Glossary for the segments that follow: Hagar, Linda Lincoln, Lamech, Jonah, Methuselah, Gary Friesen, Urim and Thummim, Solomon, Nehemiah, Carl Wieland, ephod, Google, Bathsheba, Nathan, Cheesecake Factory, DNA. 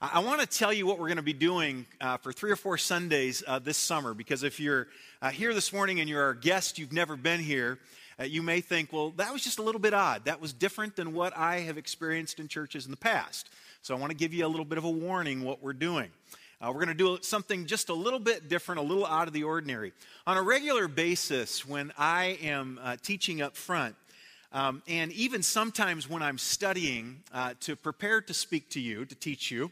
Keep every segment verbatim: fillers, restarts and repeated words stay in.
I want to tell you what we're going to be doing uh, for three or four Sundays uh, this summer, because if you're uh, here this morning and you're our guest, you've never been here, uh, you may think, well, that was just a little bit odd. That was different than what I have experienced in churches in the past. So I want to give you a little bit of a warning what we're doing. Uh, we're going to do something just a little bit different, a little out of the ordinary. On a regular basis, when I am uh, teaching up front, Um, and even sometimes when I'm studying uh, to prepare to speak to you, to teach you,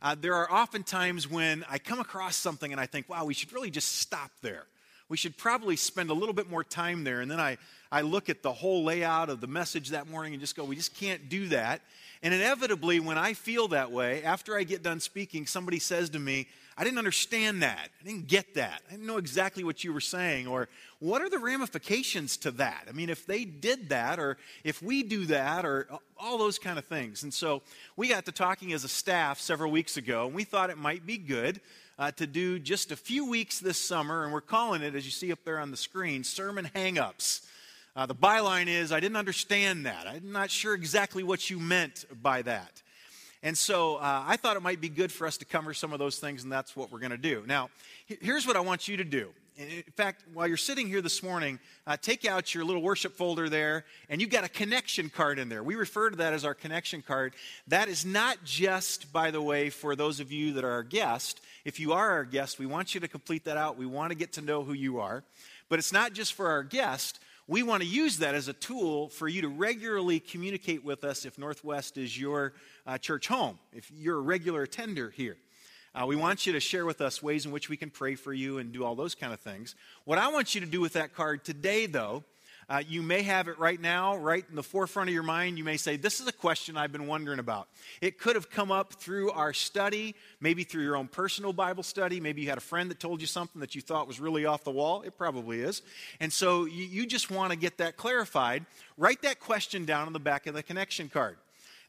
uh, there are often times when I come across something and I think, wow, we should really just stop there. We should probably spend a little bit more time there. And then I, I look at the whole layout of the message that morning and just go, we just can't do that. And inevitably, when I feel that way, after I get done speaking, somebody says to me, I didn't understand that. I didn't get that. I didn't know exactly what you were saying. Or what are the ramifications to that? I mean, if they did that, or if we do that, or all those kind of things. And so we got to talking as a staff several weeks ago, and we thought it might be good Uh, to do just a few weeks this summer, and we're calling it, as you see up there on the screen, Sermon Hang-Ups. Uh, the byline is, I didn't understand that. I'm not sure exactly what you meant by that. And so uh, I thought it might be good for us to cover some of those things, and that's what we're going to do. Now, here's what I want you to do. In fact, while you're sitting here this morning, uh, take out your little worship folder there, and you've got a connection card in there. We refer to that as our connection card. That is not just, by the way, for those of you that are our guest. If you are our guest, we want you to complete that out. We want to get to know who you are. But it's not just for our guest. We want to use that as a tool for you to regularly communicate with us if Northwest is your uh, church home, if you're a regular attender here. Uh, we want you to share with us ways in which we can pray for you and do all those kind of things. What I want you to do with that card today, though, uh, you may have it right now, right in the forefront of your mind. You may say, this is a question I've been wondering about. It could have come up through our study, maybe through your own personal Bible study. Maybe you had a friend that told you something that you thought was really off the wall. It probably is. And so you, you just want to get that clarified. Write that question down on the back of the connection card.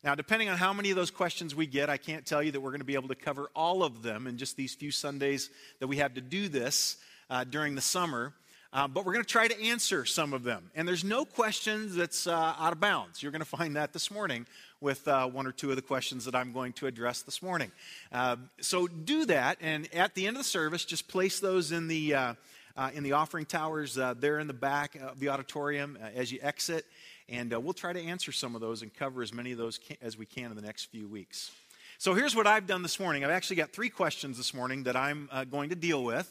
Now, depending on how many of those questions we get, I can't tell you that we're going to be able to cover all of them in just these few Sundays that we have to do this uh, during the summer. Uh, but we're going to try to answer some of them. And there's no questions that's uh, out of bounds. You're going to find that this morning with uh, one or two of the questions that I'm going to address this morning. Uh, so do that, and at the end of the service, just place those in the uh, uh, in the offering towers uh, there in the back of the auditorium uh, as you exit. And uh, we'll try to answer some of those and cover as many of those ca- as we can in the next few weeks. So here's what I've done this morning. I've actually got three questions this morning that I'm uh, going to deal with.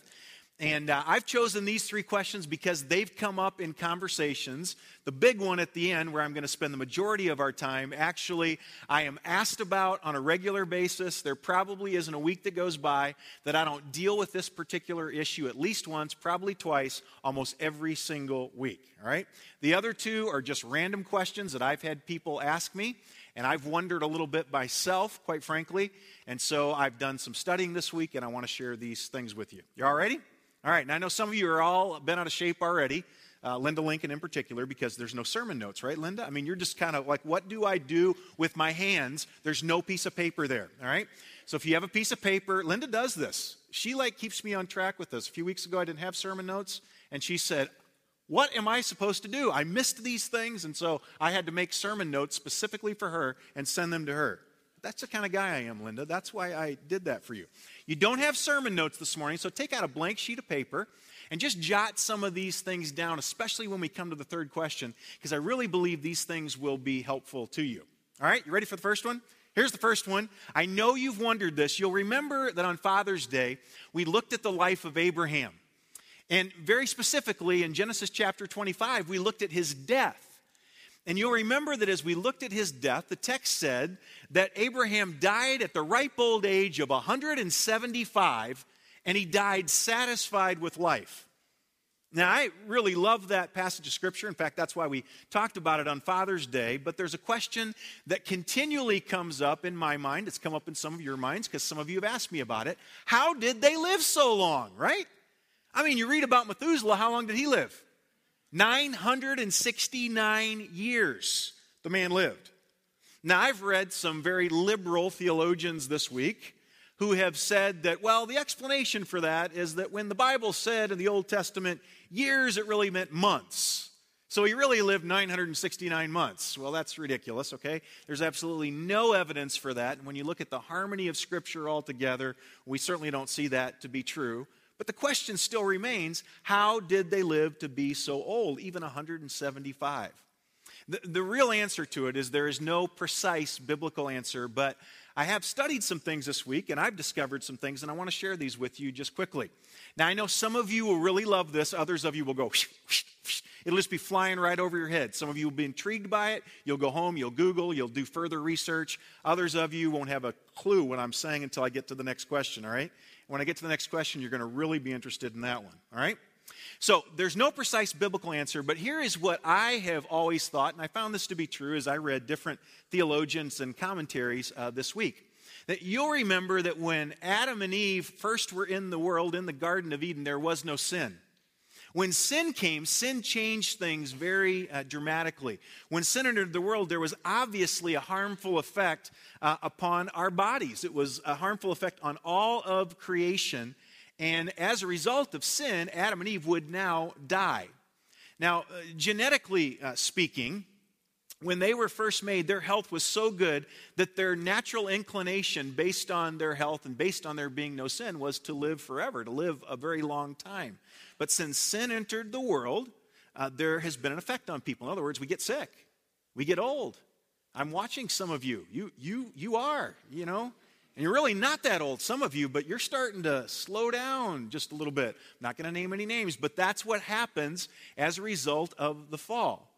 And uh, I've chosen these three questions because they've come up in conversations. The big one at the end, where I'm going to spend the majority of our time, actually, I am asked about on a regular basis. There probably isn't a week that goes by that I don't deal with this particular issue at least once, probably twice, almost every single week. All right? The other two are just random questions that I've had people ask me. And I've wondered a little bit myself, quite frankly. And so I've done some studying this week, and I want to share these things with you. You all ready? All right, now I know some of you are all been out of shape already, uh, Linda Lincoln in particular, because there's no sermon notes, right, Linda? I mean, you're just kind of like, what do I do with my hands? There's no piece of paper there, all right? So if you have a piece of paper, Linda does this. She, like, keeps me on track with this. A few weeks ago, I didn't have sermon notes, and she said, what am I supposed to do? I missed these things, and so I had to make sermon notes specifically for her and send them to her. That's the kind of guy I am, Linda. That's why I did that for you. You don't have sermon notes this morning, so take out a blank sheet of paper and just jot some of these things down, especially when we come to the third question, because I really believe these things will be helpful to you. All right, you ready for the first one? Here's the first one. I know you've wondered this. You'll remember that on Father's Day, we looked at the life of Abraham. And very specifically, in Genesis chapter twenty-five, we looked at his death. And you'll remember that as we looked at his death, the text said that Abraham died at the ripe old age of one hundred seventy-five, and he died satisfied with life. Now, I really love that passage of Scripture. In fact, that's why we talked about it on Father's Day. But there's a question that continually comes up in my mind. It's come up in some of your minds because some of you have asked me about it. How did they live so long, right? I mean, you read about Methuselah. How long did he live? nine hundred sixty-nine years the man lived. Now, I've read some very liberal theologians this week who have said that, well, the explanation for that is that when the Bible said in the Old Testament years, it really meant months. So he really lived nine hundred sixty-nine months. Well, that's ridiculous, okay? There's absolutely no evidence for that. And when you look at the harmony of Scripture altogether, we certainly don't see that to be true. But the question still remains, how did they live to be so old, even one hundred seventy-five? The, the real answer to it is there is no precise biblical answer, but I have studied some things this week, and I've discovered some things, and I want to share these with you just quickly. Now, I know some of you will really love this. Others of you will go, whoosh, whoosh, whoosh. It'll just be flying right over your head. Some of you will be intrigued by it. You'll go home, you'll Google, you'll do further research. Others of you won't have a clue what I'm saying until I get to the next question, all right? When I get to the next question, you're going to really be interested in that one, all right? So there's no precise biblical answer, but here is what I have always thought, and I found this to be true as I read different theologians and commentaries uh, this week, that you'll remember that when Adam and Eve first were in the world, in the Garden of Eden, there was no sin. When sin came, sin changed things very uh, dramatically. When sin entered the world, there was obviously a harmful effect uh, upon our bodies. It was a harmful effect on all of creation. And as a result of sin, Adam and Eve would now die. Now, uh, genetically uh, speaking, when they were first made, their health was so good that their natural inclination based on their health and based on there being no sin was to live forever, to live a very long time. But since sin entered the world, uh, there has been an effect on people. In other words, we get sick. We get old. I'm watching some of you. You, you, you are, you know. And you're really not that old, some of you, but you're starting to slow down just a little bit. I'm not going to name any names, but that's what happens as a result of the fall.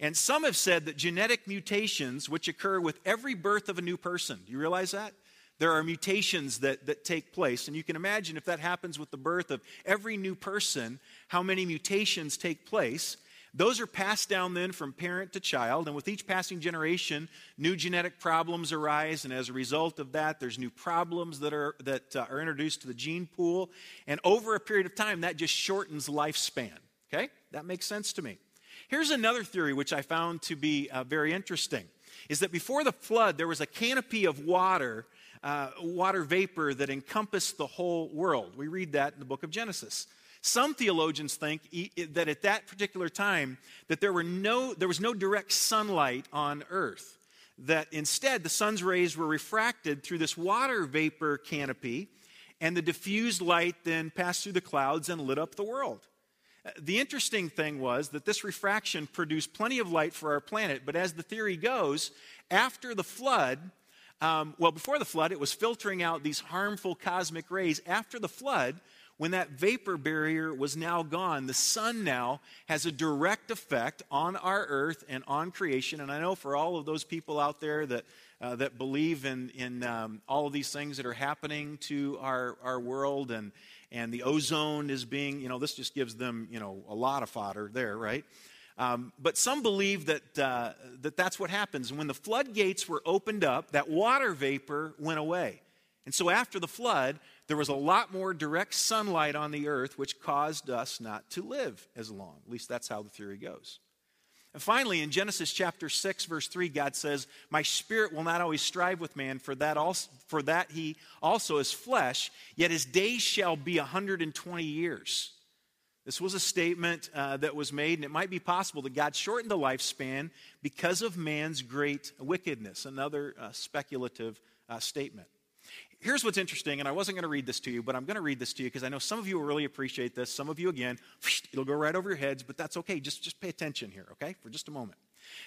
And some have said that genetic mutations, which occur with every birth of a new person, do you realize that? There are mutations that, that take place, and you can imagine if that happens with the birth of every new person, how many mutations take place. Those are passed down then from parent to child, and with each passing generation, new genetic problems arise, and as a result of that, there's new problems that are, that, uh, are introduced to the gene pool, and over a period of time, that just shortens lifespan, okay? That makes sense to me. Here's another theory which I found to be uh, very interesting, is that before the flood, there was a canopy of water, uh, water vapor that encompassed the whole world. We read that in the book of Genesis. Some theologians think that at that particular time, that there, were no, there was no direct sunlight on earth, that instead the sun's rays were refracted through this water vapor canopy, and the diffused light then passed through the clouds and lit up the world. The interesting thing was that this refraction produced plenty of light for our planet, but as the theory goes, after the flood, um, well, before the flood, it was filtering out these harmful cosmic rays. After the flood, when that vapor barrier was now gone, the sun now has a direct effect on our earth and on creation. And I know for all of those people out there that uh, that believe in, in um, all of these things that are happening to our, our world and And the ozone is being, you know, this just gives them, you know, a lot of fodder there, right? Um, but some believe that, uh, that that's what happens. And when the floodgates were opened up, that water vapor went away. And so after the flood, there was a lot more direct sunlight on the earth, which caused us not to live as long. At least that's how the theory goes. And finally, in Genesis chapter six, verse three, God says, "My spirit will not always strive with man, for that also, for that he also is flesh, yet his days shall be one hundred twenty years. This was a statement uh, that was made, and it might be possible that God shortened the lifespan because of man's great wickedness. Another uh, speculative uh, statement. Here's what's interesting, and I wasn't going to read this to you, but I'm going to read this to you because I know some of you will really appreciate this. Some of you, again, it'll go right over your heads, but that's okay. Just, just pay attention here, okay, for just a moment.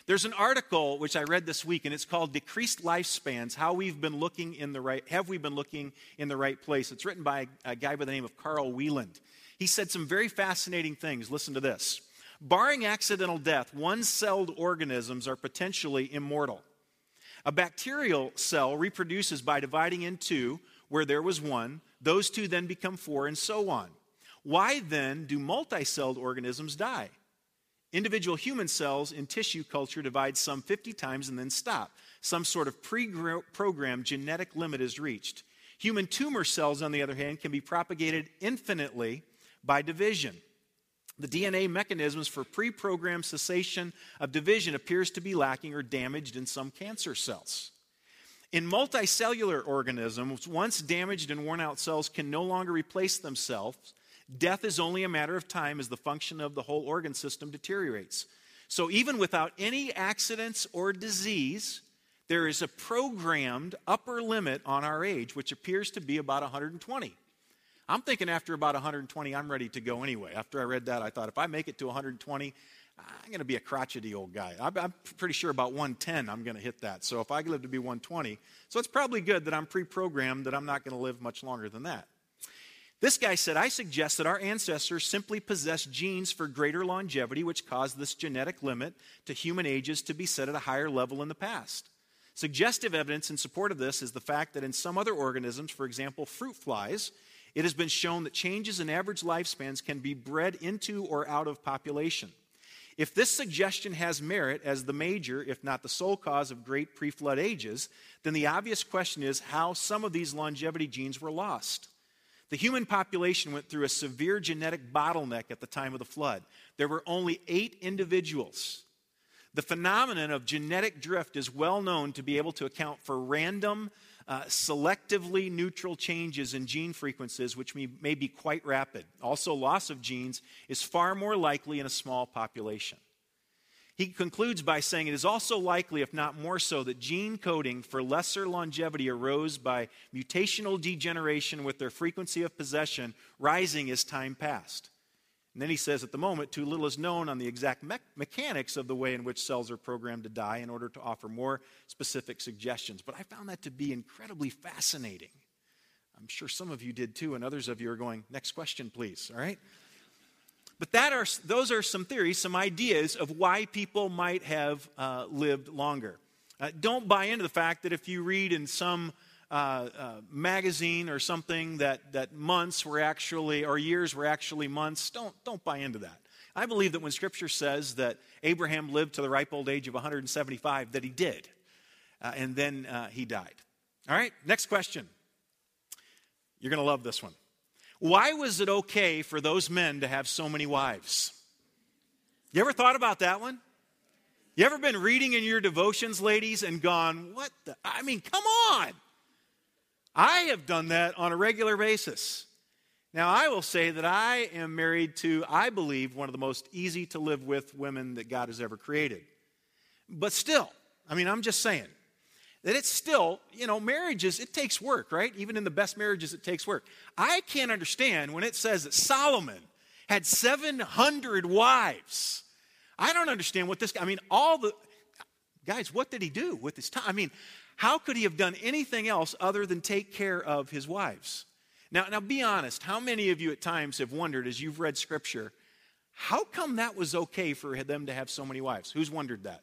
There's an article which I read this week, and it's called "Decreased Lifespans: How We've Been Looking in the Right Have We Been Looking in the Right Place?" It's written by a guy by the name of Carl Wieland. He said some very fascinating things. Listen to this: barring accidental death, one-celled organisms are potentially immortal. A bacterial cell reproduces by dividing in two, where there was one. Those two then become four, and so on. Why then do multi-celled organisms die? Individual human cells in tissue culture divide some fifty times and then stop. Some sort of pre-programmed genetic limit is reached. Human tumor cells, on the other hand, can be propagated infinitely by division. The D N A mechanisms for pre-programmed cessation of division appears to be lacking or damaged in some cancer cells. In multicellular organisms, once damaged and worn-out cells can no longer replace themselves. Death is only a matter of time as the function of the whole organ system deteriorates. So even without any accidents or disease, there is a programmed upper limit on our age, which appears to be about one hundred twenty. I'm thinking after about one hundred twenty, I'm ready to go anyway. After I read that, I thought, if I make it to one hundred twenty, I'm going to be a crotchety old guy. I'm pretty sure about one ten I'm going to hit that. So if I live to be one twenty, so it's probably good that I'm pre-programmed that I'm not going to live much longer than that. This guy said, I suggest that our ancestors simply possessed genes for greater longevity, which caused this genetic limit to human ages to be set at a higher level in the past. Suggestive evidence in support of this is the fact that in some other organisms, for example, fruit flies, it has been shown that changes in average lifespans can be bred into or out of population. If this suggestion has merit as the major, if not the sole cause of great pre-flood ages, then the obvious question is how some of these longevity genes were lost. The human population went through a severe genetic bottleneck at the time of the flood. There were only eight individuals. The phenomenon of genetic drift is well known to be able to account for random, uh, selectively neutral changes in gene frequencies, which may, may be quite rapid. Also, loss of genes is far more likely in a small population. He concludes by saying it is also likely, if not more so, that gene coding for lesser longevity arose by mutational degeneration with their frequency of possession rising as time passed. And then he says, at the moment, too little is known on the exact me- mechanics of the way in which cells are programmed to die in order to offer more specific suggestions. But I found that to be incredibly fascinating. I'm sure some of you did too, and others of you are going, next question, please, all right? But that are, those are some theories, some ideas of why people might have uh, lived longer. Uh, don't buy into the fact that if you read in some uh, uh, magazine or something that, that months were actually, or years were actually months, don't, don't buy into that. I believe that when Scripture says that Abraham lived to the ripe old age of one hundred seventy-five, that he did. Uh, and then uh, he died. All right, next question. You're going to love this one. Why was it okay for those men to have so many wives? You ever thought about that one? You ever been reading in your devotions, ladies, and gone, what the, I mean, come on. I have done that on a regular basis. Now, I will say that I am married to, I believe, one of the most easy to live with women that God has ever created. But still, I mean, I'm just saying. That it's still, you know, marriages, it takes work, right? Even in the best marriages, it takes work. I can't understand when it says that Solomon had seven hundred wives. I don't understand what this guy, I mean, all the, guys, what did he do with his time? I mean, how could he have done anything else other than take care of his wives? Now, now be honest, how many of you at times have wondered as you've read Scripture, how come that was okay for them to have so many wives? Who's wondered that?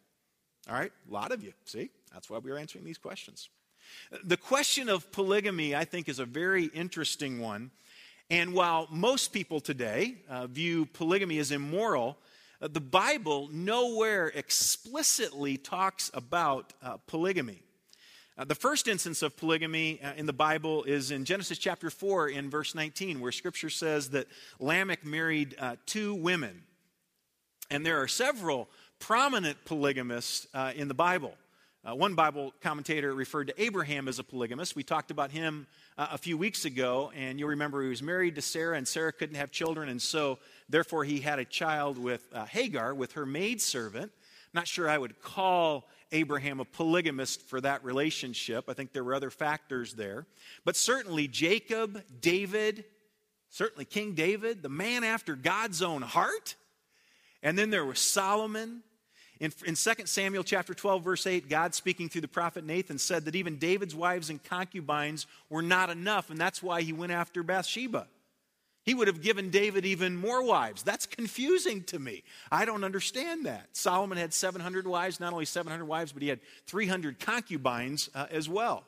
All right, a lot of you, see? That's why we are answering these questions. The question of polygamy, I think, is a very interesting one. And while most people today uh, view polygamy as immoral, uh, the Bible nowhere explicitly talks about uh, polygamy. Uh, the first instance of polygamy uh, in the Bible is in Genesis chapter four in verse nineteen, where Scripture says that Lamech married uh, two women. And there are several prominent polygamists uh, in the Bible. Uh, one Bible commentator referred to Abraham as a polygamist. We talked about him uh, a few weeks ago, and you'll remember he was married to Sarah, and Sarah couldn't have children, and so therefore he had a child with uh, Hagar, with her maidservant. Not sure I would call Abraham a polygamist for that relationship. I think there were other factors there. But certainly Jacob, David, certainly King David, the man after God's own heart. And then there was Solomon. In, in Second Samuel chapter twelve, verse eight, God speaking through the prophet Nathan said that even David's wives and concubines were not enough, and that's why he went after Bathsheba. He would have given David even more wives. That's confusing to me. I don't understand that. Solomon had seven hundred wives, not only seven hundred wives, but he had three hundred concubines uh, as well.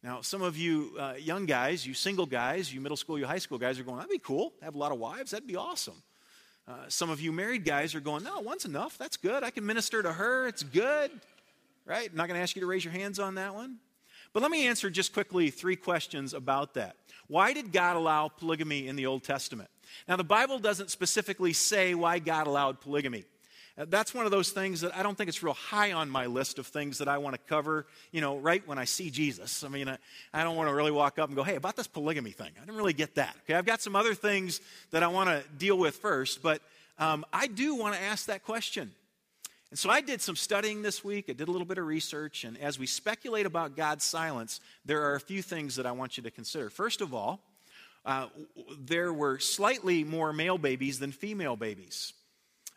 Now, some of you uh, young guys, you single guys, you middle school, you high school guys are going, that'd be cool, have a lot of wives, that'd be awesome. Uh, some of you married guys are going, no, one's enough. That's good. I can minister to her. It's good, right? I'm not going to ask you to raise your hands on that one. But let me answer just quickly three questions about that. Why did God allow polygamy in the Old Testament? Now, the Bible doesn't specifically say why God allowed polygamy. That's one of those things that I don't think it's real high on my list of things that I want to cover, you know, right when I see Jesus. I mean, I, I don't want to really walk up and go, hey, about this polygamy thing. I didn't really get that. Okay, I've got some other things that I want to deal with first, but um, I do want to ask that question. And so I did some studying this week. I did a little bit of research. And as we speculate about God's silence, there are a few things that I want you to consider. First of all, uh, there were slightly more male babies than female babies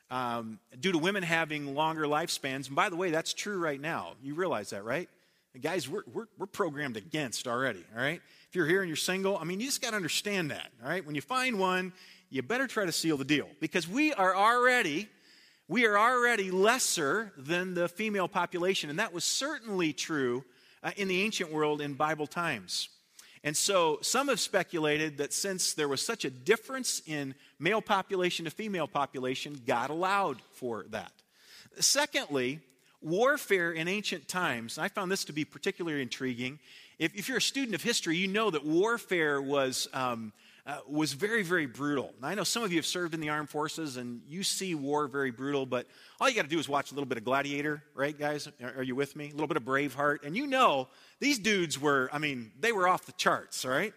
um, due to women having longer lifespans. And by the way, that's true right now. You realize that, right? And guys, we're, we're, we're programmed against already, all right? If you're here and you're single, I mean, you just got to understand that, all right? When you find one, you better try to seal the deal because we are already... We are already lesser than the female population, and that was certainly true uh, in the ancient world in Bible times. And so some have speculated that since there was such a difference in male population to female population, God allowed for that. Secondly, warfare in ancient times, I found this to be particularly intriguing. If, if you're a student of history, you know that warfare was... Um, Uh, was very, very brutal. Now, I know some of you have served in the armed forces, and you see war very brutal, but all you got to do is watch a little bit of Gladiator, right, guys? Are, are you with me? A little bit of Braveheart. And you know these dudes were, I mean, they were off the charts, all right?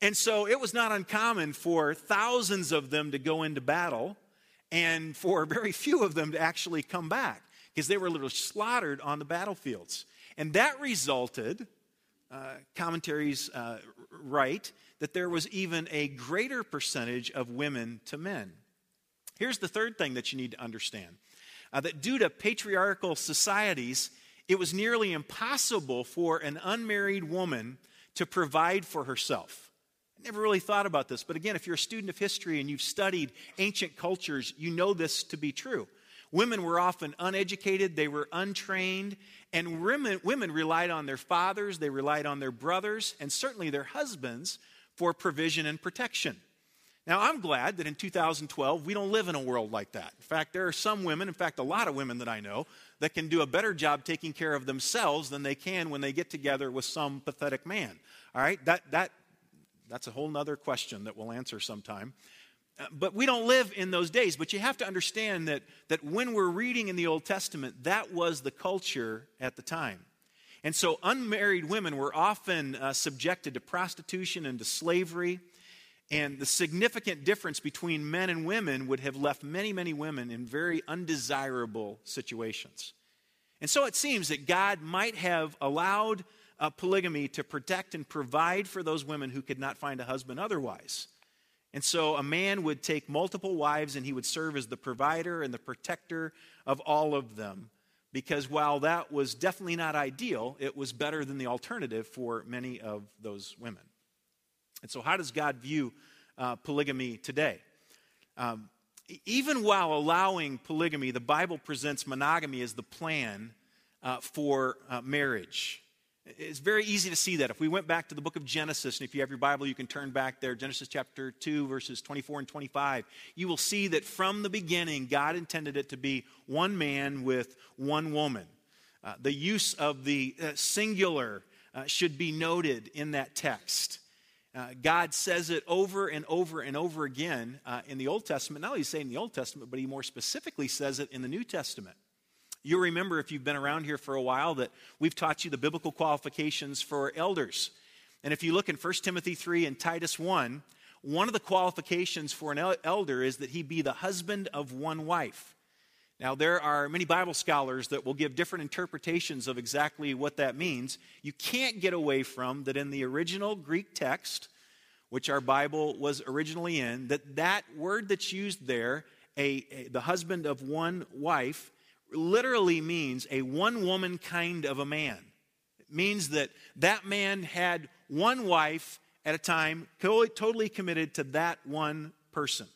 And so it was not uncommon for thousands of them to go into battle and for very few of them to actually come back because they were literally slaughtered on the battlefields. And that resulted... Uh, commentaries uh, write that there was even a greater percentage of women to men. Here's the third thing that you need to understand. Uh, that due to patriarchal societies, it was nearly impossible for an unmarried woman to provide for herself. I never really thought about this, but again, if you're a student of history and you've studied ancient cultures, you know this to be true. Women were often uneducated, they were untrained, and women, women relied on their fathers, they relied on their brothers, and certainly their husbands for provision and protection. Now, I'm glad that in two thousand twelve, we don't live in a world like that. In fact, there are some women, in fact, a lot of women that I know, that can do a better job taking care of themselves than they can when they get together with some pathetic man. All right, that that that's a whole other question that we'll answer sometime. But we don't live in those days. But you have to understand that, that when we're reading in the Old Testament, that was the culture at the time. And so unmarried women were often uh, subjected to prostitution and to slavery. And the significant difference between men and women would have left many, many women in very undesirable situations. And so it seems that God might have allowed uh, polygamy to protect and provide for those women who could not find a husband otherwise. And so a man would take multiple wives and he would serve as the provider and the protector of all of them. Because while that was definitely not ideal, it was better than the alternative for many of those women. And so how does God view uh, polygamy today? Um, even while allowing polygamy, the Bible presents monogamy as the plan uh, for uh, marriage. It's very easy to see that. If we went back to the book of Genesis, and if you have your Bible, you can turn back there, Genesis chapter two, verses twenty-four and twenty-five, you will see that from the beginning, God intended it to be one man with one woman. Uh, the use of the uh, singular uh, should be noted in that text. Uh, God says it over and over and over again uh, in the Old Testament. Not only does he say in the Old Testament, but he more specifically says it in the New Testament. You'll remember if you've been around here for a while that we've taught you the biblical qualifications for elders. And if you look in First Timothy three and Titus one, one of the qualifications for an elder is that he be the husband of one wife. Now, there are many Bible scholars that will give different interpretations of exactly what that means. You can't get away from that in the original Greek text, which our Bible was originally in, that that word that's used there, a, a, the husband of one wife, literally means a one-woman kind of a man. It means that that man had one wife at a time, totally committed to that one person.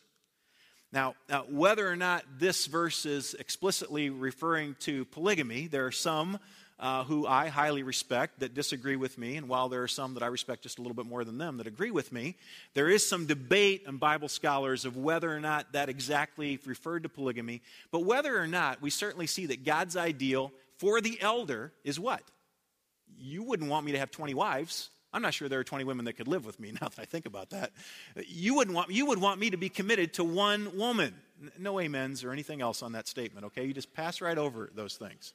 Now, uh, whether or not this verse is explicitly referring to polygamy, there are some uh, who I highly respect that disagree with me, and while there are some that I respect just a little bit more than them that agree with me, there is some debate in Bible scholars of whether or not that exactly referred to polygamy. But whether or not, we certainly see that God's ideal for the elder is what? You wouldn't want me to have twenty wives. I'm not sure there are twenty women that could live with me now that I think about that. You wouldn't want, you would want me to be committed to one woman. No amens or anything else on that statement, okay? You just pass right over those things.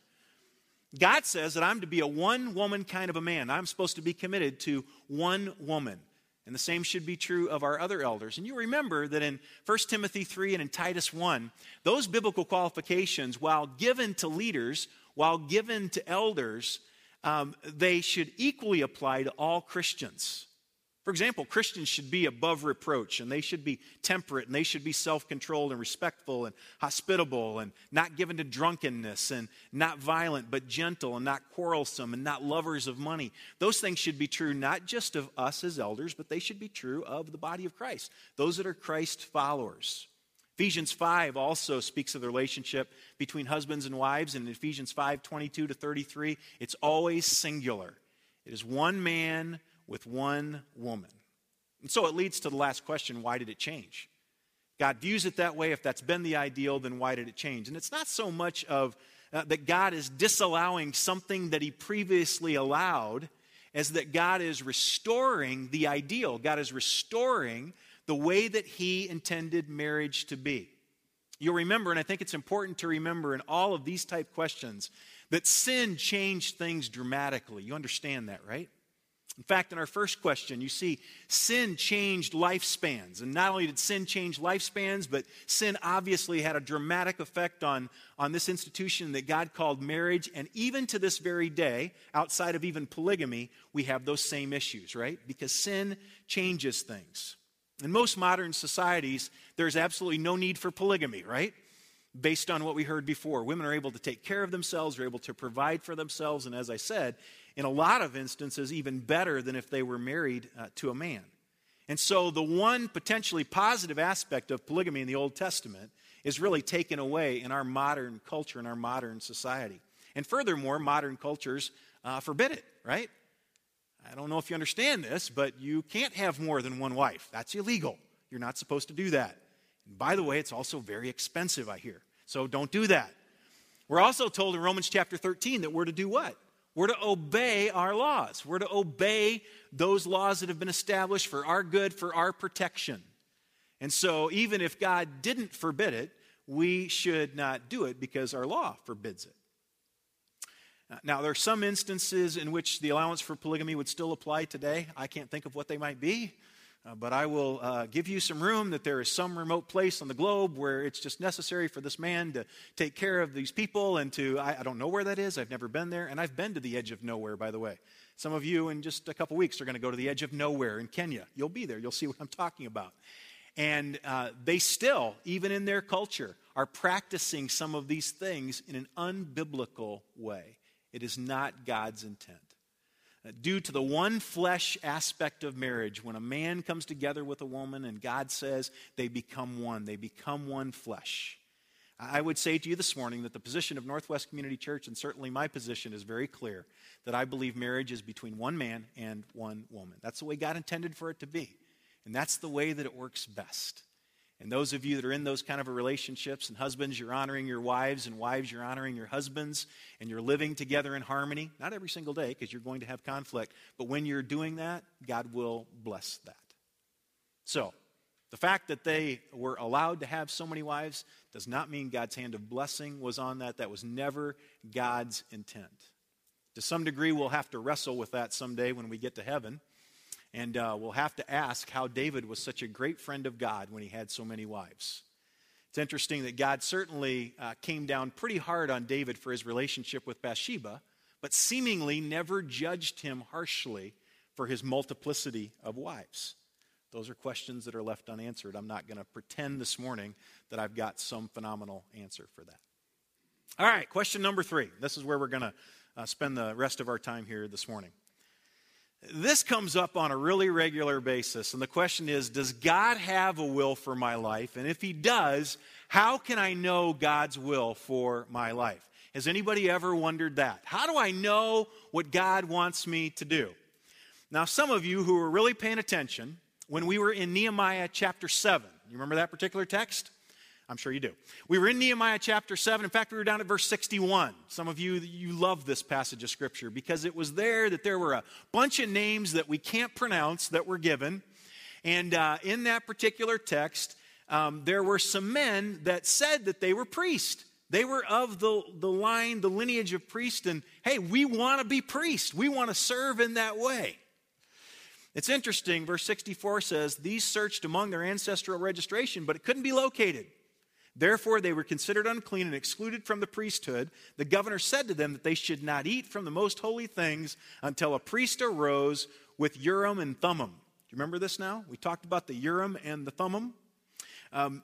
God says that I'm to be a one-woman kind of a man. I'm supposed to be committed to one woman. And the same should be true of our other elders. And you remember that in First Timothy three and in Titus one, those biblical qualifications, while given to leaders, while given to elders, um, they should equally apply to all Christians. For example, Christians should be above reproach, and they should be temperate, and they should be self-controlled and respectful and hospitable and not given to drunkenness and not violent but gentle and not quarrelsome and not lovers of money. Those things should be true not just of us as elders, but they should be true of the body of Christ, those that are Christ followers. Ephesians five also speaks of the relationship between husbands and wives, and in Ephesians five, twenty-two to thirty-three, it's always singular. It is one man with one woman. And so it leads to the last question, why did it change? God views it that way. If that's been the ideal, then why did it change? And it's not so much of uh, that God is disallowing something that he previously allowed as that God is restoring the ideal. God is restoring the way that he intended marriage to be. You'll remember, and I think it's important to remember in all of these type questions, that sin changed things dramatically. You understand that, right? In fact, in our first question, you see sin changed lifespans. And not only did sin change lifespans, but sin obviously had a dramatic effect on, on this institution that God called marriage. And even to this very day, outside of even polygamy, we have those same issues, right? Because sin changes things. In most modern societies, there's absolutely no need for polygamy, right? Based on what we heard before, women are able to take care of themselves, are able to provide for themselves, and as I said, in a lot of instances, even better than if they were married uh, to a man. And so the one potentially positive aspect of polygamy in the Old Testament is really taken away in our modern culture, in our modern society. And furthermore, modern cultures uh, forbid it, right? I don't know if you understand this, but you can't have more than one wife. That's illegal. You're not supposed to do that. And by the way, it's also very expensive, I hear. So don't do that. We're also told in Romans chapter thirteen that we're to do what? We're to obey our laws. We're to obey those laws that have been established for our good, for our protection. And so even if God didn't forbid it, we should not do it because our law forbids it. Now, there are some instances in which the allowance for polygamy would still apply today. I can't think of what they might be, uh, but I will uh, give you some room that there is some remote place on the globe where it's just necessary for this man to take care of these people and to, I, I don't know where that is. I've never been there, and I've been to the edge of nowhere, by the way. Some of you in just a couple weeks are going to go to the edge of nowhere in Kenya. You'll be there. You'll see what I'm talking about. And uh, they still, even in their culture, are practicing some of these things in an unbiblical way. It is not God's intent. Due to the one flesh aspect of marriage, when a man comes together with a woman and God says they become one, they become one flesh. I would say to you this morning that the position of Northwest Community Church, and certainly my position, is very clear, that I believe marriage is between one man and one woman. That's the way God intended for it to be. And that's the way that it works best. And those of you that are in those kind of relationships, and husbands, you're honoring your wives, and wives, you're honoring your husbands, and you're living together in harmony. Not every single day, because you're going to have conflict. But when you're doing that, God will bless that. So, the fact that they were allowed to have so many wives does not mean God's hand of blessing was on that. That was never God's intent. To some degree, we'll have to wrestle with that someday when we get to heaven. And uh, we'll have to ask how David was such a great friend of God when he had so many wives. It's interesting that God certainly uh, came down pretty hard on David for his relationship with Bathsheba, but seemingly never judged him harshly for his multiplicity of wives. Those are questions that are left unanswered. I'm not going to pretend this morning that I've got some phenomenal answer for that. All right, question number three. This is where we're going to uh, spend the rest of our time here this morning. This comes up on a really regular basis, and the question is, does God have a will for my life? And if he does, how can I know God's will for my life? Has anybody ever wondered that? How do I know what God wants me to do? Now, some of you who were really paying attention, when we were in Nehemiah chapter seven, you remember that particular text? I'm sure you do. We were in Nehemiah chapter seven. In fact, we were down at verse sixty-one. Some of you, you love this passage of Scripture because it was there that there were a bunch of names that we can't pronounce that were given. And uh, in that particular text, um, there were some men that said that they were priests. They were of the, the line, the lineage of priests. And, hey, we want to be priests. We want to serve in that way. It's interesting, verse sixty-four says, these searched among their ancestral registration, but it couldn't be located. Therefore, they were considered unclean and excluded from the priesthood. The governor said to them that they should not eat from the most holy things until a priest arose with Urim and Thummim. Do you remember this now? We talked about the Urim and the Thummim. Um,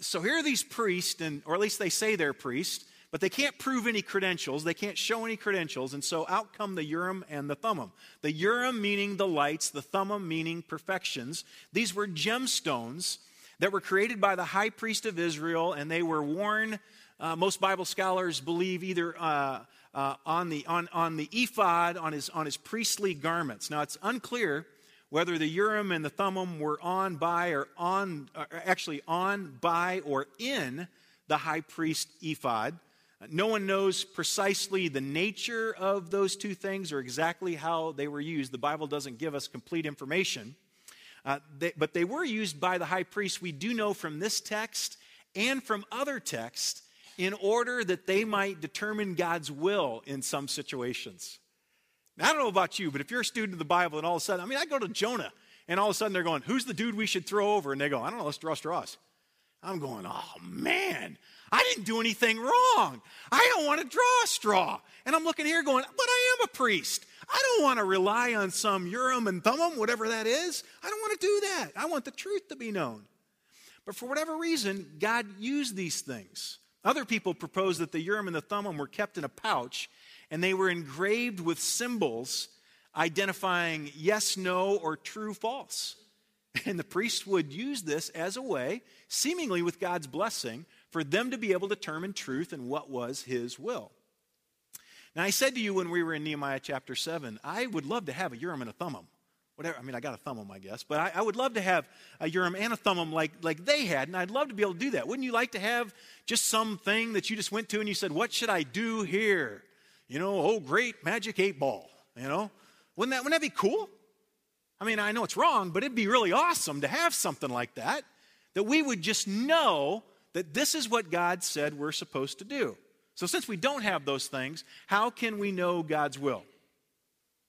so here are these priests, and or at least they say they're priests, but they can't prove any credentials. They can't show any credentials, and so out come the Urim and the Thummim. The Urim meaning the lights, the Thummim meaning perfections. These were gemstones that were created by the high priest of Israel, and they were worn, uh, most Bible scholars believe, either uh, uh, on the on, on the ephod, on his on his priestly garments. Now, it's unclear whether the Urim and the Thummim were on by or on, or actually on, by, or in the high priest ephod. No one knows precisely the nature of those two things or exactly how they were used. The Bible doesn't give us complete information. Uh, they, but they were used by the high priest, we do know from this text and from other texts, in order that they might determine God's will in some situations. Now, I don't know about you, but if you're a student of the Bible and all of a sudden, I mean, I go to Jonah, and all of a sudden they're going, who's the dude we should throw over? And they go, I don't know, let's draw straws. I'm going, oh, man, I didn't do anything wrong. I don't want to draw a straw. And I'm looking here going, but I am a priest. I don't want to rely on some Urim and Thummim, whatever that is. I don't want to do that. I want the truth to be known. But for whatever reason, God used these things. Other people proposed that the Urim and the Thummim were kept in a pouch, and they were engraved with symbols identifying yes, no, or true, false. And the priest would use this as a way, seemingly with God's blessing, for them to be able to determine truth and what was his will. Now, I said to you when we were in Nehemiah chapter seven, I would love to have a Urim and a Thummim. Whatever, I mean, I got a Thummim, I guess, but I, I would love to have a Urim and a Thummim like, like they had, and I'd love to be able to do that. Wouldn't you like to have just something that you just went to and you said, what should I do here? You know, oh, great magic eight ball, you know? Wouldn't that, wouldn't that be cool? I mean, I know it's wrong, but it'd be really awesome to have something like that, that we would just know that this is what God said we're supposed to do. So since we don't have those things, how can we know God's will?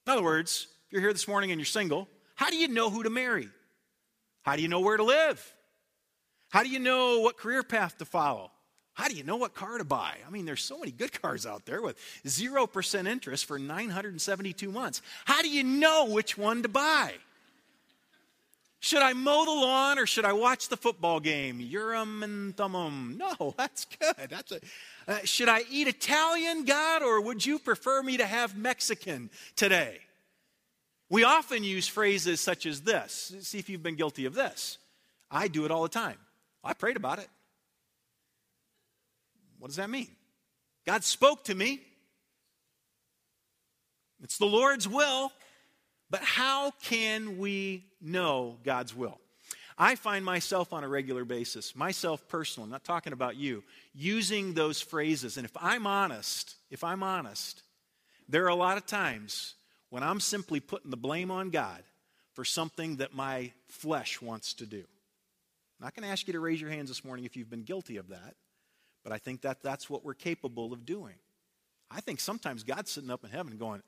In other words, if you're here this morning and you're single, how do you know who to marry? How do you know where to live? How do you know what career path to follow? How do you know what car to buy? I mean, there's so many good cars out there with zero percent interest for nine hundred seventy-two months. How do you know which one to buy? Should I mow the lawn or should I watch the football game? Urim and Thummim. No, that's good. That's a, uh, should I eat Italian, God, or would you prefer me to have Mexican today? We often use phrases such as this. See if you've been guilty of this. I do it all the time. I prayed about it. What does that mean? God spoke to me. It's the Lord's will. But how can we know God's will? I find myself on a regular basis, myself personally, I'm not talking about you, using those phrases. And if I'm honest, if I'm honest, there are a lot of times when I'm simply putting the blame on God for something that my flesh wants to do. I'm not going to ask you to raise your hands this morning if you've been guilty of that. But I think that that's what we're capable of doing. I think sometimes God's sitting up in heaven going,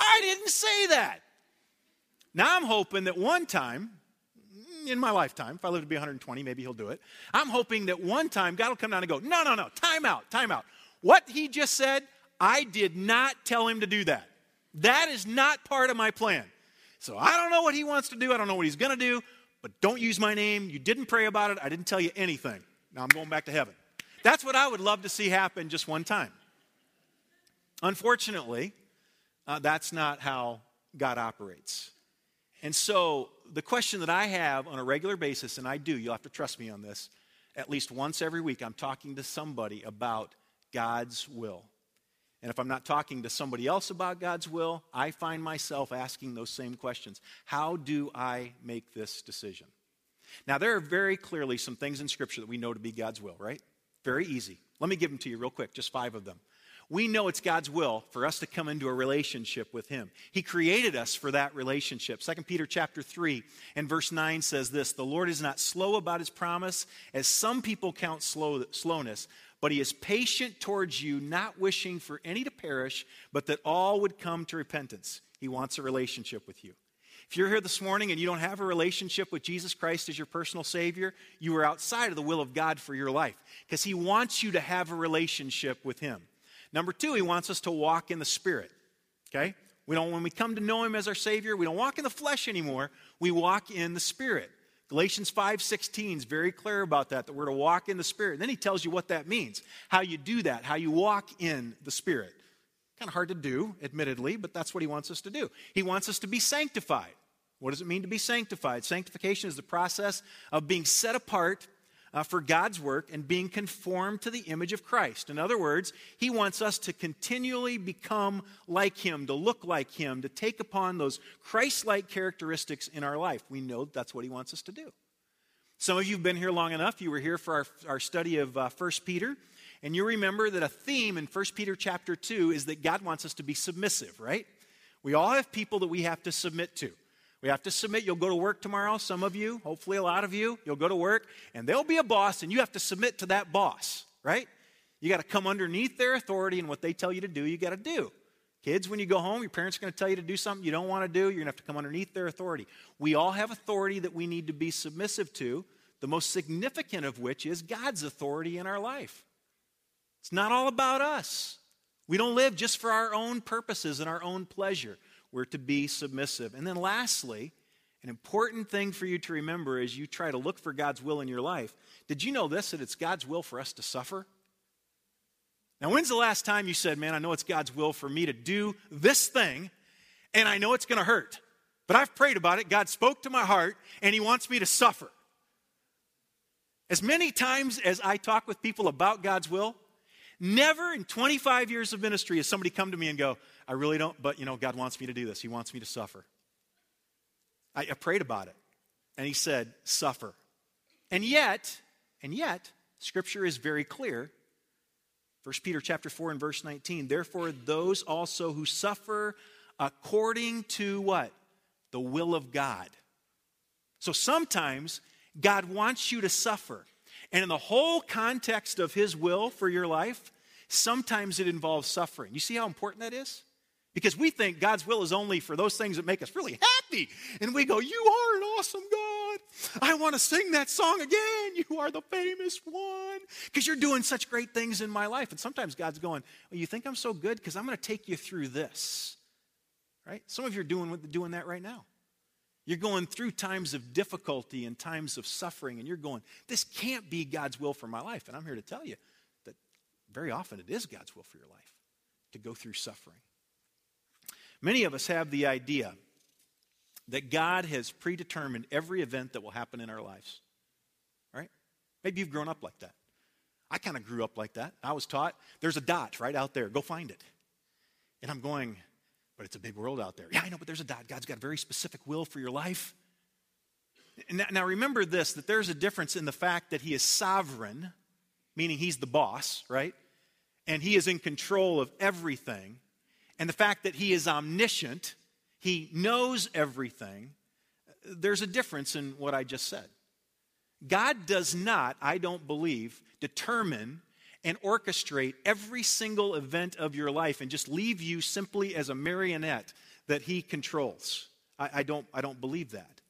I didn't say that. Now I'm hoping that one time, in my lifetime, if I live to be one hundred twenty, maybe he'll do it. I'm hoping that one time God will come down and go, no, no, no, time out, time out. What he just said, I did not tell him to do that. That is not part of my plan. So I don't know what he wants to do. I don't know what he's going to do. But don't use my name. You didn't pray about it. I didn't tell you anything. Now I'm going back to heaven. That's what I would love to see happen just one time. Unfortunately, uh, that's not how God operates. And so the question that I have on a regular basis, and I do, you'll have to trust me on this, at least once every week I'm talking to somebody about God's will. And if I'm not talking to somebody else about God's will, I find myself asking those same questions. How do I make this decision? Now, there are very clearly some things in Scripture that we know to be God's will, right? Very easy. Let me give them to you real quick, just five of them. We know it's God's will for us to come into a relationship with him. He created us for that relationship. Second Peter chapter three and verse nine says this, the Lord is not slow about his promise, as some people count slow, slowness, but he is patient towards you, not wishing for any to perish, but that all would come to repentance. He wants a relationship with you. If you're here this morning and you don't have a relationship with Jesus Christ as your personal Savior, you are outside of the will of God for your life because He wants you to have a relationship with Him. Number two, He wants us to walk in the Spirit, okay? We don't, when we come to know Him as our Savior, we don't walk in the flesh anymore. We walk in the Spirit. Galatians five sixteen is very clear about that, that we're to walk in the Spirit. And then he tells you what that means, how you do that, how you walk in the Spirit. Kind of hard to do, admittedly, but that's what he wants us to do. He wants us to be sanctified. What does it mean to be sanctified? Sanctification is the process of being set apart uh, for God's work and being conformed to the image of Christ. In other words, he wants us to continually become like him, to look like him, to take upon those Christ-like characteristics in our life. We know that's what he wants us to do. Some of you have been here long enough. You were here for our, our study of uh, First Peter. And you remember that a theme in First Peter chapter two is that God wants us to be submissive, right? We all have people that we have to submit to. We have to submit. You'll go to work tomorrow, some of you, hopefully a lot of you, you'll go to work, and there'll be a boss, and you have to submit to that boss, right? You got to come underneath their authority, and what they tell you to do, you got to do. Kids, when you go home, your parents are going to tell you to do something you don't want to do. You're going to have to come underneath their authority. We all have authority that we need to be submissive to, the most significant of which is God's authority in our life. It's not all about us. We don't live just for our own purposes and our own pleasure. We're to be submissive. And then lastly, an important thing for you to remember as you try to look for God's will in your life, did you know this, that it's God's will for us to suffer? Now, when's the last time you said, man, I know it's God's will for me to do this thing, and I know it's going to hurt, but I've prayed about it, God spoke to my heart, and he wants me to suffer? As many times as I talk with people about God's will, never in twenty-five years of ministry has somebody come to me and go, I really don't, but you know, God wants me to do this. He wants me to suffer. I, I prayed about it. And he said, suffer. And yet, and yet, scripture is very clear. First Peter chapter four and verse nineteen, therefore those also who suffer according to what? The will of God. So sometimes God wants you to suffer. And in the whole context of his will for your life, sometimes it involves suffering. You see how important that is? Because we think God's will is only for those things that make us really happy. And we go, you are an awesome God. I want to sing that song again. You are the famous one. Because you're doing such great things in my life. And sometimes God's going, well, you think I'm so good? Because I'm going to take you through this. Right? Some of you are doing, doing that right now. You're going through times of difficulty and times of suffering, and you're going, this can't be God's will for my life. And I'm here to tell you that very often it is God's will for your life to go through suffering. Many of us have the idea that God has predetermined every event that will happen in our lives, right? Maybe you've grown up like that. I kind of grew up like that. I was taught, there's a dot right out there. Go find it. And I'm going, but it's a big world out there. Yeah, I know, but there's a dot. God's got a very specific will for your life. Now, now remember this, that there's a difference in the fact that he is sovereign, meaning he's the boss, right? And he is in control of everything. And the fact that he is omniscient, he knows everything. There's a difference in what I just said. God does not, I don't believe, determine and orchestrate every single event of your life and just leave you simply as a marionette that he controls. I, I, don't, I don't believe that.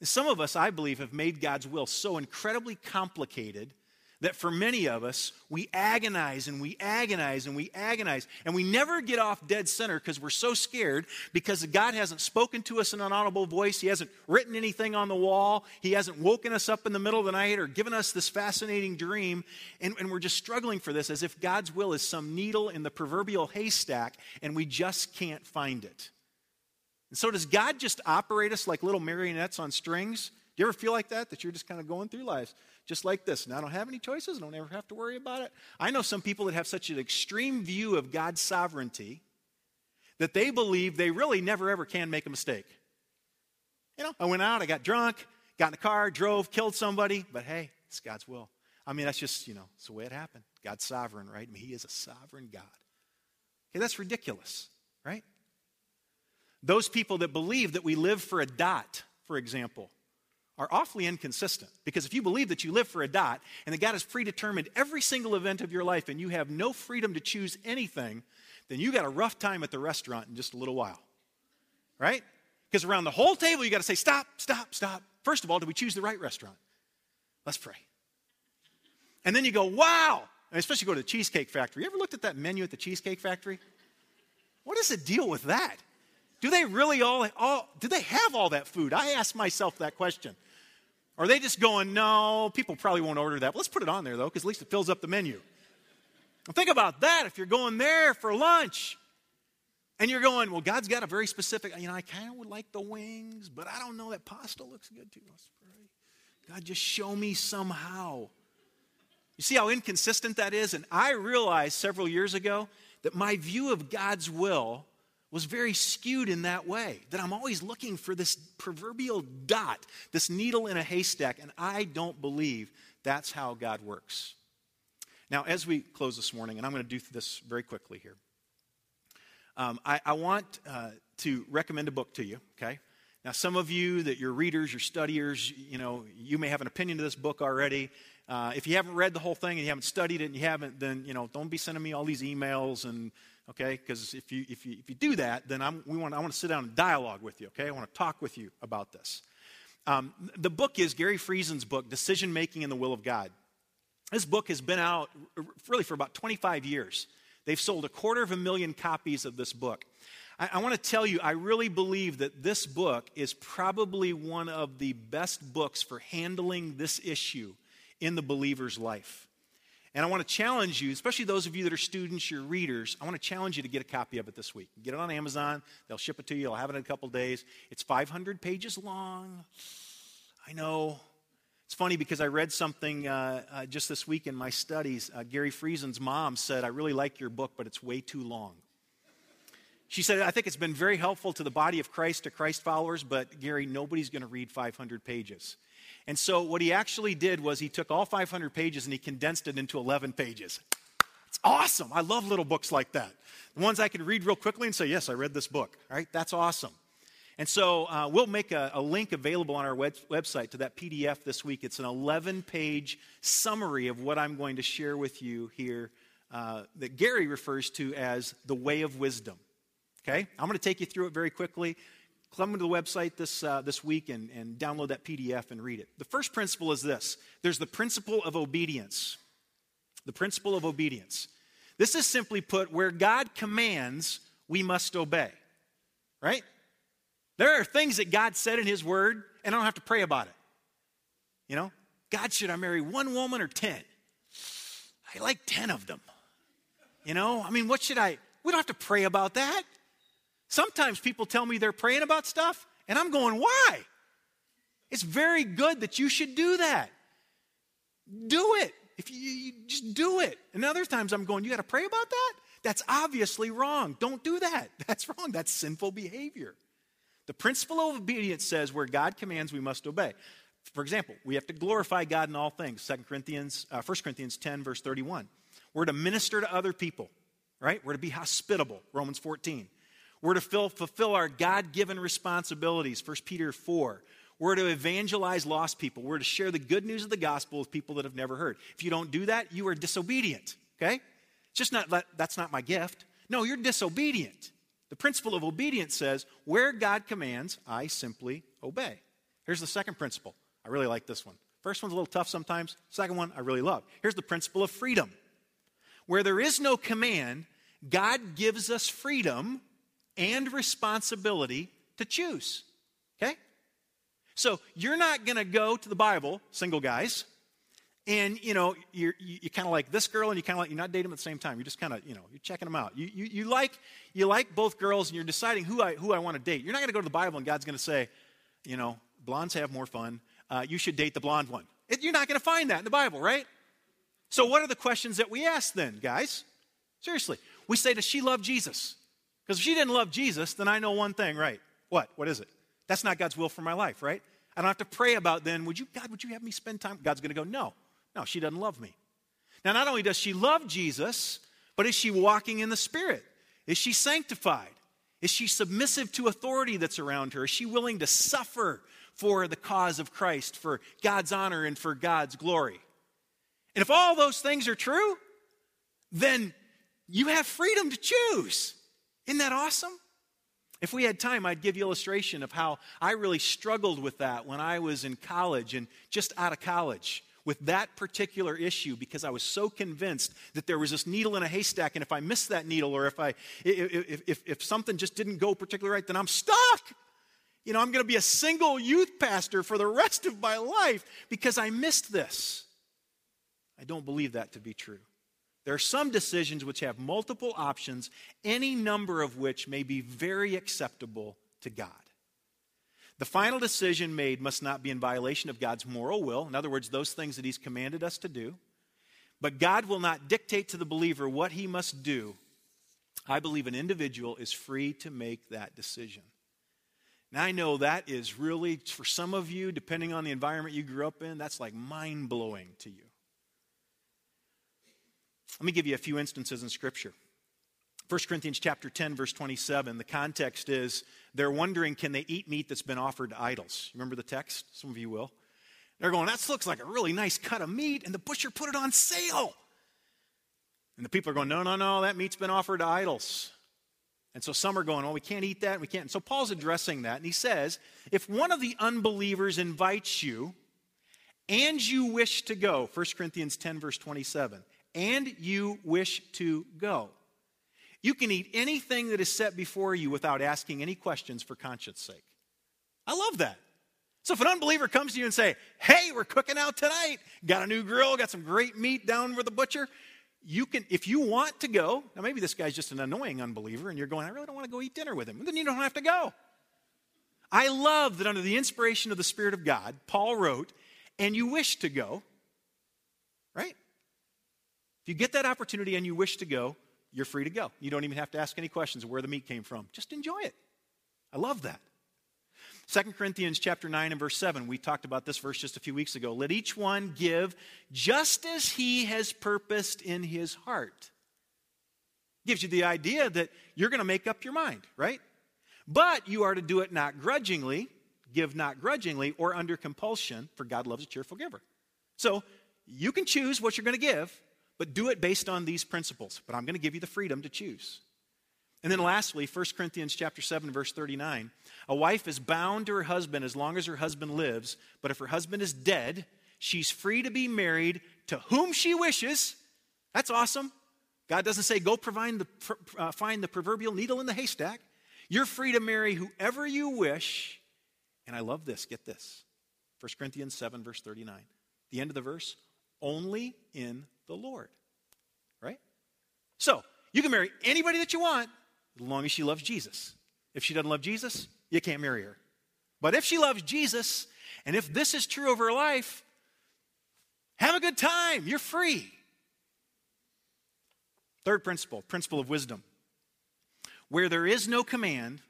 And some of us, I believe, have made God's will so incredibly complicated that for many of us, we agonize and we agonize and we agonize and we never get off dead center because we're so scared because God hasn't spoken to us in an audible voice. He hasn't written anything on the wall. He hasn't woken us up in the middle of the night or given us this fascinating dream. And, and we're just struggling for this as if God's will is some needle in the proverbial haystack and we just can't find it. And so does God just operate us like little marionettes on strings? Do you ever feel like that, that you're just kind of going through life just like this? And I don't have any choices. I don't ever have to worry about it. I know some people that have such an extreme view of God's sovereignty that they believe they really never, ever can make a mistake. You know, I went out, I got drunk, got in a car, drove, killed somebody. But hey, it's God's will. I mean, that's just, you know, it's the way it happened. God's sovereign, right? I mean, he is a sovereign God. Okay, that's ridiculous, right? Those people that believe that we live for a dot, for example, are awfully inconsistent. Because if you believe that you live for a dot and that God has predetermined every single event of your life and you have no freedom to choose anything, then you got a rough time at the restaurant in just a little while, right? Because around the whole table, you got to say, stop, stop, stop. First of all, did we choose the right restaurant? Let's pray. And then you go, wow. And especially go to the Cheesecake Factory. You ever looked at that menu at the Cheesecake Factory? What is the deal with that? Do they really all, all do they have all that food? I asked myself that question. Are they just going, no, people probably won't order that. Well, let's put it on there, though, because at least it fills up the menu. Well, think about that if you're going there for lunch. And you're going, well, God's got a very specific, you know, I kind of would like the wings, but I don't know, that pasta looks good too. Let's pray. God, just show me somehow. You see how inconsistent that is? And I realized several years ago that my view of God's will was very skewed in that way, that I'm always looking for this proverbial dot, this needle in a haystack, and I don't believe that's how God works. Now, as we close this morning, and I'm going to do this very quickly here, um, I, I want uh, to recommend a book to you, okay? Now, some of you that you're readers, you're studiers, you know, you may have an opinion of this book already. Uh, if you haven't read the whole thing and you haven't studied it and you haven't, then, you know, don't be sending me all these emails and, okay, because if you if you if you do that, then I'm we want I want to sit down and dialogue with you. Okay, I want to talk with you about this. Um, the book is Gary Friesen's book, Decision Making in the Will of God. This book has been out really for about twenty-five years. They've sold a quarter of a million copies of this book. I, I want to tell you, I really believe that this book is probably one of the best books for handling this issue in the believer's life. And I want to challenge you, especially those of you that are students, you're readers, I want to challenge you to get a copy of it this week. Get it on Amazon. They'll ship it to you. I'll have it in a couple days. It's five hundred pages long. I know. It's funny because I read something uh, uh, just this week in my studies. Uh, Gary Friesen's mom said, I really like your book, but it's way too long. She said, I think it's been very helpful to the body of Christ, to Christ followers, but Gary, nobody's going to read five hundred pages. And so what he actually did was he took all five hundred pages and he condensed it into eleven pages. It's awesome. I love little books like that. The ones I can read real quickly and say, yes, I read this book. All right, that's awesome. And so uh, we'll make a, a link available on our web, website to that P D F this week. It's an eleven-page summary of what I'm going to share with you here uh, that Gary refers to as the way of wisdom. Okay, I'm going to take you through it very quickly. Come to the website this uh, this week and, and download that P D F and read it. The first principle is this. There's the principle of obedience. The principle of obedience. This is simply put, where God commands, we must obey. Right? There are things that God said in his word, and I don't have to pray about it. You know? God, should I marry one woman or ten? I like ten of them. You know? I mean, what should I? We don't have to pray about that. Sometimes people tell me they're praying about stuff, and I'm going, why? It's very good that you should do that. Do it. If you, you just do it. And other times I'm going, you got to pray about that? That's obviously wrong. Don't do that. That's wrong. That's sinful behavior. The principle of obedience says where God commands, we must obey. For example, we have to glorify God in all things. Second Corinthians, uh, First Corinthians ten, verse thirty-one. We're to minister to other people, right? We're to be hospitable, Romans fourteen. We're to fulfill our God-given responsibilities, First Peter four. We're to evangelize lost people. We're to share the good news of the gospel with people that have never heard. If you don't do that, you are disobedient, okay? Just not that's not my gift. No, you're disobedient. The principle of obedience says, where God commands, I simply obey. Here's the second principle. I really like this one. First one's a little tough sometimes. Second one, I really love. Here's the principle of freedom. Where there is no command, God gives us freedom and responsibility to choose, okay? So you're not going to go to the Bible, single guys, and, you know, you're, you you kind of like this girl and you kind of like, you're not dating them at the same time. You're just kind of, you know, you're checking them out. You, you, you, like, you like both girls and you're deciding who I, who I want to date. You're not going to go to the Bible and God's going to say, you know, blondes have more fun. Uh, you should date the blonde one. It, you're not going to find that in the Bible, right? So what are the questions that we ask then, guys? Seriously. We say, does she love Jesus? Because if she didn't love Jesus, then I know one thing, right? What? What is it? That's not God's will for my life, right? I don't have to pray about then, would you, God, would you have me spend time? God's going to go, no. No, she doesn't love me. Now, not only does she love Jesus, but is she walking in the Spirit? Is she sanctified? Is she submissive to authority that's around her? Is she willing to suffer for the cause of Christ, for God's honor and for God's glory? And if all those things are true, then you have freedom to choose. Isn't that awesome? If we had time, I'd give you an illustration of how I really struggled with that when I was in college and just out of college with that particular issue, because I was so convinced that there was this needle in a haystack, and if I missed that needle, or if I if if, if something just didn't go particularly right, then I'm stuck. You know, I'm going to be a single youth pastor for the rest of my life because I missed this. I don't believe that to be true. There are some decisions which have multiple options, any number of which may be very acceptable to God. The final decision made must not be in violation of God's moral will. In other words, those things that he's commanded us to do. But God will not dictate to the believer what he must do. I believe an individual is free to make that decision. Now, I know that is really, for some of you, depending on the environment you grew up in, that's like mind-blowing to you. Let me give you a few instances in Scripture. First Corinthians chapter ten, verse twenty-seven, the context is they're wondering, can they eat meat that's been offered to idols? Remember the text? Some of you will. They're going, that looks like a really nice cut of meat, and the butcher put it on sale. And the people are going, no, no, no, that meat's been offered to idols. And so some are going, well, we can't eat that, we can't. And so Paul's addressing that, and he says, if one of the unbelievers invites you, and you wish to go, First Corinthians ten, verse twenty-seven, and you wish to go, you can eat anything that is set before you without asking any questions for conscience sake. I love that. So if an unbeliever comes to you and say, hey, we're cooking out tonight, got a new grill, got some great meat down with the butcher, you can, if you want to go, now maybe this guy's just an annoying unbeliever and you're going, I really don't want to go eat dinner with him. Then you don't have to go. I love that under the inspiration of the Spirit of God, Paul wrote, and you wish to go, right? If you get that opportunity and you wish to go, you're free to go. You don't even have to ask any questions of where the meat came from. Just enjoy it. I love that. Second Corinthians chapter nine and verse seven, we talked about this verse just a few weeks ago. Let each one give just as he has purposed in his heart. Gives you the idea that you're going to make up your mind, right? But you are to do it not grudgingly, give not grudgingly, or under compulsion, for God loves a cheerful giver. So you can choose what you're going to give, but do it based on these principles. But I'm going to give you the freedom to choose. And then lastly, First Corinthians chapter seven, verse thirty-nine, a wife is bound to her husband as long as her husband lives, but if her husband is dead, she's free to be married to whom she wishes. That's awesome. God doesn't say, go provide the, uh, find the proverbial needle in the haystack. You're free to marry whoever you wish. And I love this, get this. First Corinthians seven, verse thirty-nine. The end of the verse, only in the Lord, right? So, you can marry anybody that you want, as long as she loves Jesus. If she doesn't love Jesus, you can't marry her. But if she loves Jesus, and if this is true of her life, have a good time. You're free. Third principle, principle of wisdom. Where there is no command,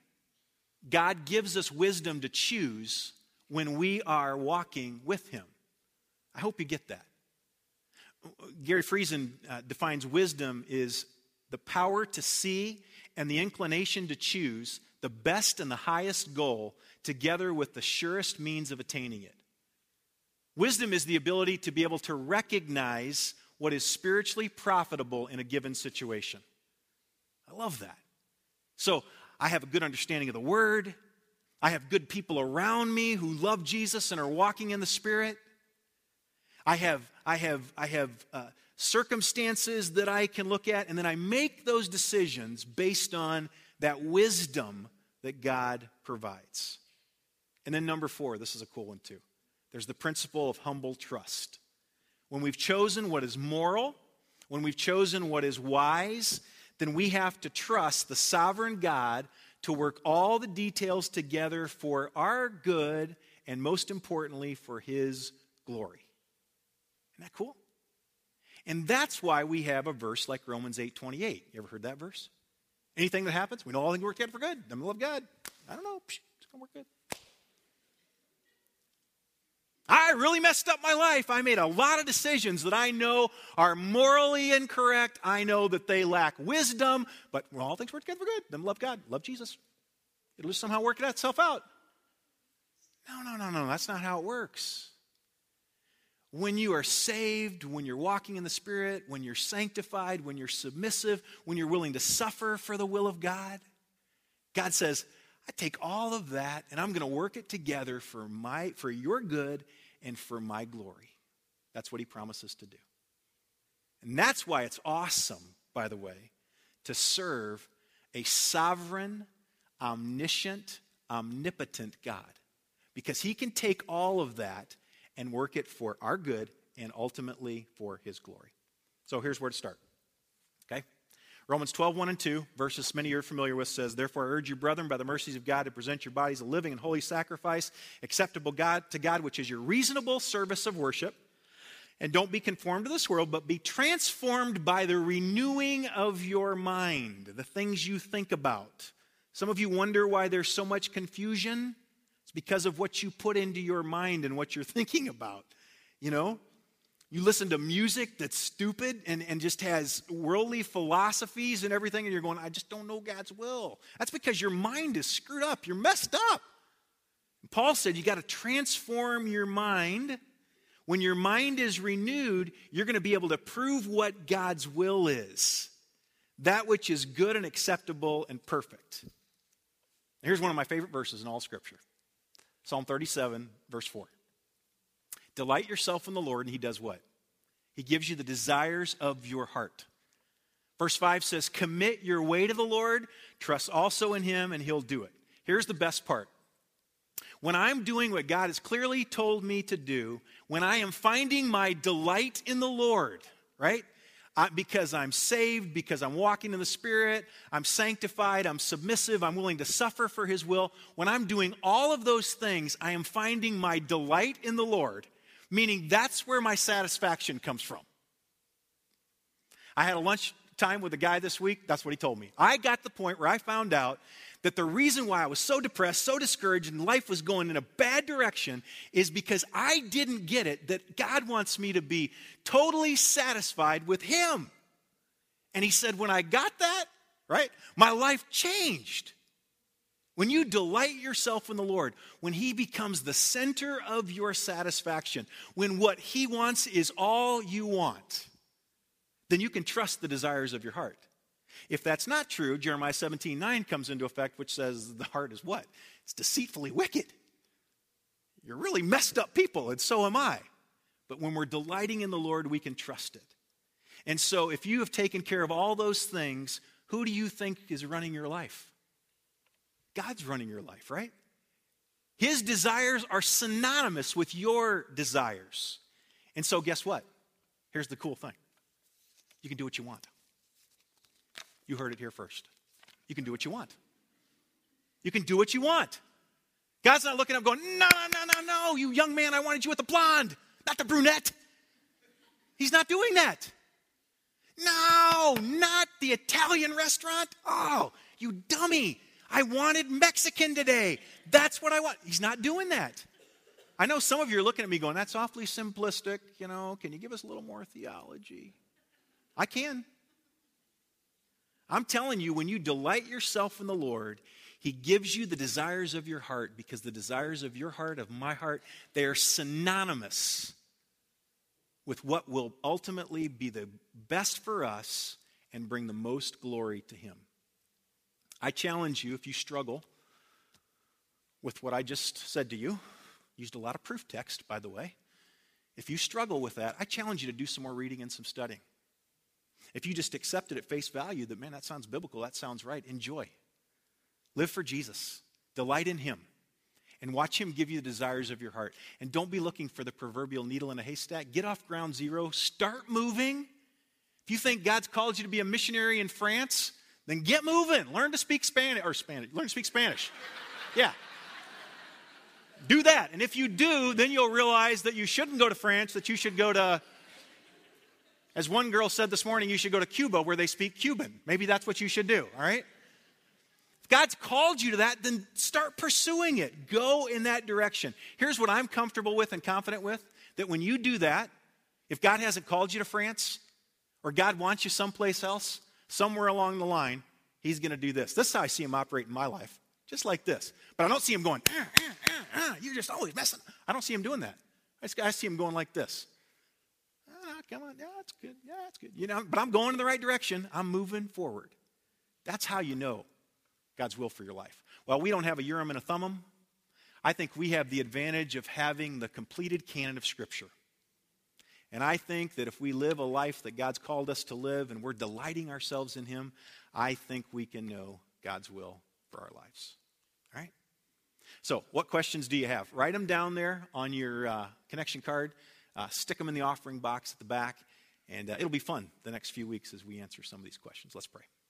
God gives us wisdom to choose when we are walking with him. I hope you get that. Gary Friesen uh, defines wisdom is the power to see and the inclination to choose the best and the highest goal together with the surest means of attaining it. Wisdom is the ability to be able to recognize what is spiritually profitable in a given situation. I love that. So I have a good understanding of the Word. I have good people around me who love Jesus and are walking in the Spirit. I have, I have, I have uh, circumstances that I can look at, and then I make those decisions based on that wisdom that God provides. And then number four, this is a cool one too. There's the principle of humble trust. When we've chosen what is moral, when we've chosen what is wise, then we have to trust the sovereign God to work all the details together for our good and most importantly for his glory. Isn't that cool? And that's why we have a verse like Romans eight twenty-eight. You ever heard that verse? Anything that happens, we know all things work together for good. I'm gonna love God. I don't know. It's gonna work good. I really messed up my life. I made a lot of decisions that I know are morally incorrect. I know that they lack wisdom, but when all things work together for good, then love God, love Jesus. It'll just somehow work itself out. No, no, no, no. That's not how it works. When you are saved, when you're walking in the Spirit, when you're sanctified, when you're submissive, when you're willing to suffer for the will of God, God says, I take all of that and I'm going to work it together for my, for your good and for my glory. That's what he promises to do. And that's why it's awesome, by the way, to serve a sovereign, omniscient, omnipotent God. Because he can take all of that and work it for our good and ultimately for his glory. So here's where to start. Okay? Romans twelve, one and two, verses many you're familiar with, says, "Therefore I urge you, brethren, by the mercies of God, to present your bodies a living and holy sacrifice, acceptable God to God, which is your reasonable service of worship. And don't be conformed to this world, but be transformed by the renewing of your mind," the things you think about. Some of you wonder why there's so much confusion. It's because of what you put into your mind and what you're thinking about. You know, you listen to music that's stupid and, and just has worldly philosophies and everything, and you're going, "I just don't know God's will." That's because your mind is screwed up. You're messed up. And Paul said you got to transform your mind. When your mind is renewed, you're going to be able to prove what God's will is, that which is good and acceptable and perfect. Now, here's one of my favorite verses in all Scripture. Psalm thirty-seven, verse four. "Delight yourself in the Lord," and he does what? He gives you the desires of your heart. Verse five says, "Commit your way to the Lord, trust also in him, and he'll do it." Here's the best part. When I'm doing what God has clearly told me to do, when I am finding my delight in the Lord, right? I, because I'm saved, because I'm walking in the Spirit, I'm sanctified, I'm submissive, I'm willing to suffer for his will. When I'm doing all of those things, I am finding my delight in the Lord, meaning that's where my satisfaction comes from. I had a lunch time with a guy this week. That's what he told me. I got the point where I found out that the reason why I was so depressed, so discouraged, and life was going in a bad direction is because I didn't get it that God wants me to be totally satisfied with him. And he said, when I got that, right, my life changed. When you delight yourself in the Lord, when he becomes the center of your satisfaction, when what he wants is all you want, then you can trust the desires of your heart. If that's not true, Jeremiah seventeen nine comes into effect, which says the heart is what? It's deceitfully wicked. You're really messed up people, and so am I. But when we're delighting in the Lord, we can trust it. And so if you have taken care of all those things, who do you think is running your life? God's running your life, right? His desires are synonymous with your desires. And so guess what? Here's the cool thing. You can do what you want. You heard it here first. You can do what you want. You can do what you want. God's not looking up going, no, no, no, no, no, you young man, I wanted you with the blonde, not the brunette. He's not doing that. No, not the Italian restaurant. Oh, you dummy. I wanted Mexican today. That's what I want. He's not doing that. I know some of you are looking at me going, that's awfully simplistic. You know, can you give us a little more theology? I can. I'm telling you, when you delight yourself in the Lord, he gives you the desires of your heart, because the desires of your heart, of my heart, they are synonymous with what will ultimately be the best for us and bring the most glory to him. I challenge you, if you struggle with what I just said to you, used a lot of proof text, by the way. If you struggle with that, I challenge you to do some more reading and some studying. If you just accept it at face value, that, man, that sounds biblical, that sounds right, enjoy. Live for Jesus. Delight in him. And watch him give you the desires of your heart. And don't be looking for the proverbial needle in a haystack. Get off ground zero. Start moving. If you think God's called you to be a missionary in France, then get moving. Learn to speak Spanish. Or Spanish. Learn to speak Spanish. Yeah. Do that. And if you do, then you'll realize that you shouldn't go to France, that you should go to... As one girl said this morning, you should go to Cuba where they speak Cuban. Maybe that's what you should do, all right? If God's called you to that, then start pursuing it. Go in that direction. Here's what I'm comfortable with and confident with, that when you do that, if God hasn't called you to France or God wants you someplace else, somewhere along the line, he's going to do this. This is how I see him operate in my life, just like this. But I don't see him going, ah, ah, ah, ah, you're just always messing up. I don't see him doing that. I, just, I see him going like this. Come on, yeah, that's good, yeah, that's good. You know, but I'm going in the right direction. I'm moving forward. That's how you know God's will for your life. While we don't have a Urim and a Thummim, I think we have the advantage of having the completed canon of Scripture. And I think that if we live a life that God's called us to live and we're delighting ourselves in Him, I think we can know God's will for our lives. All right? So what questions do you have? Write them down there on your uh, connection card. Uh, stick them in the offering box at the back. And uh, it'll be fun the next few weeks as we answer some of these questions. Let's pray.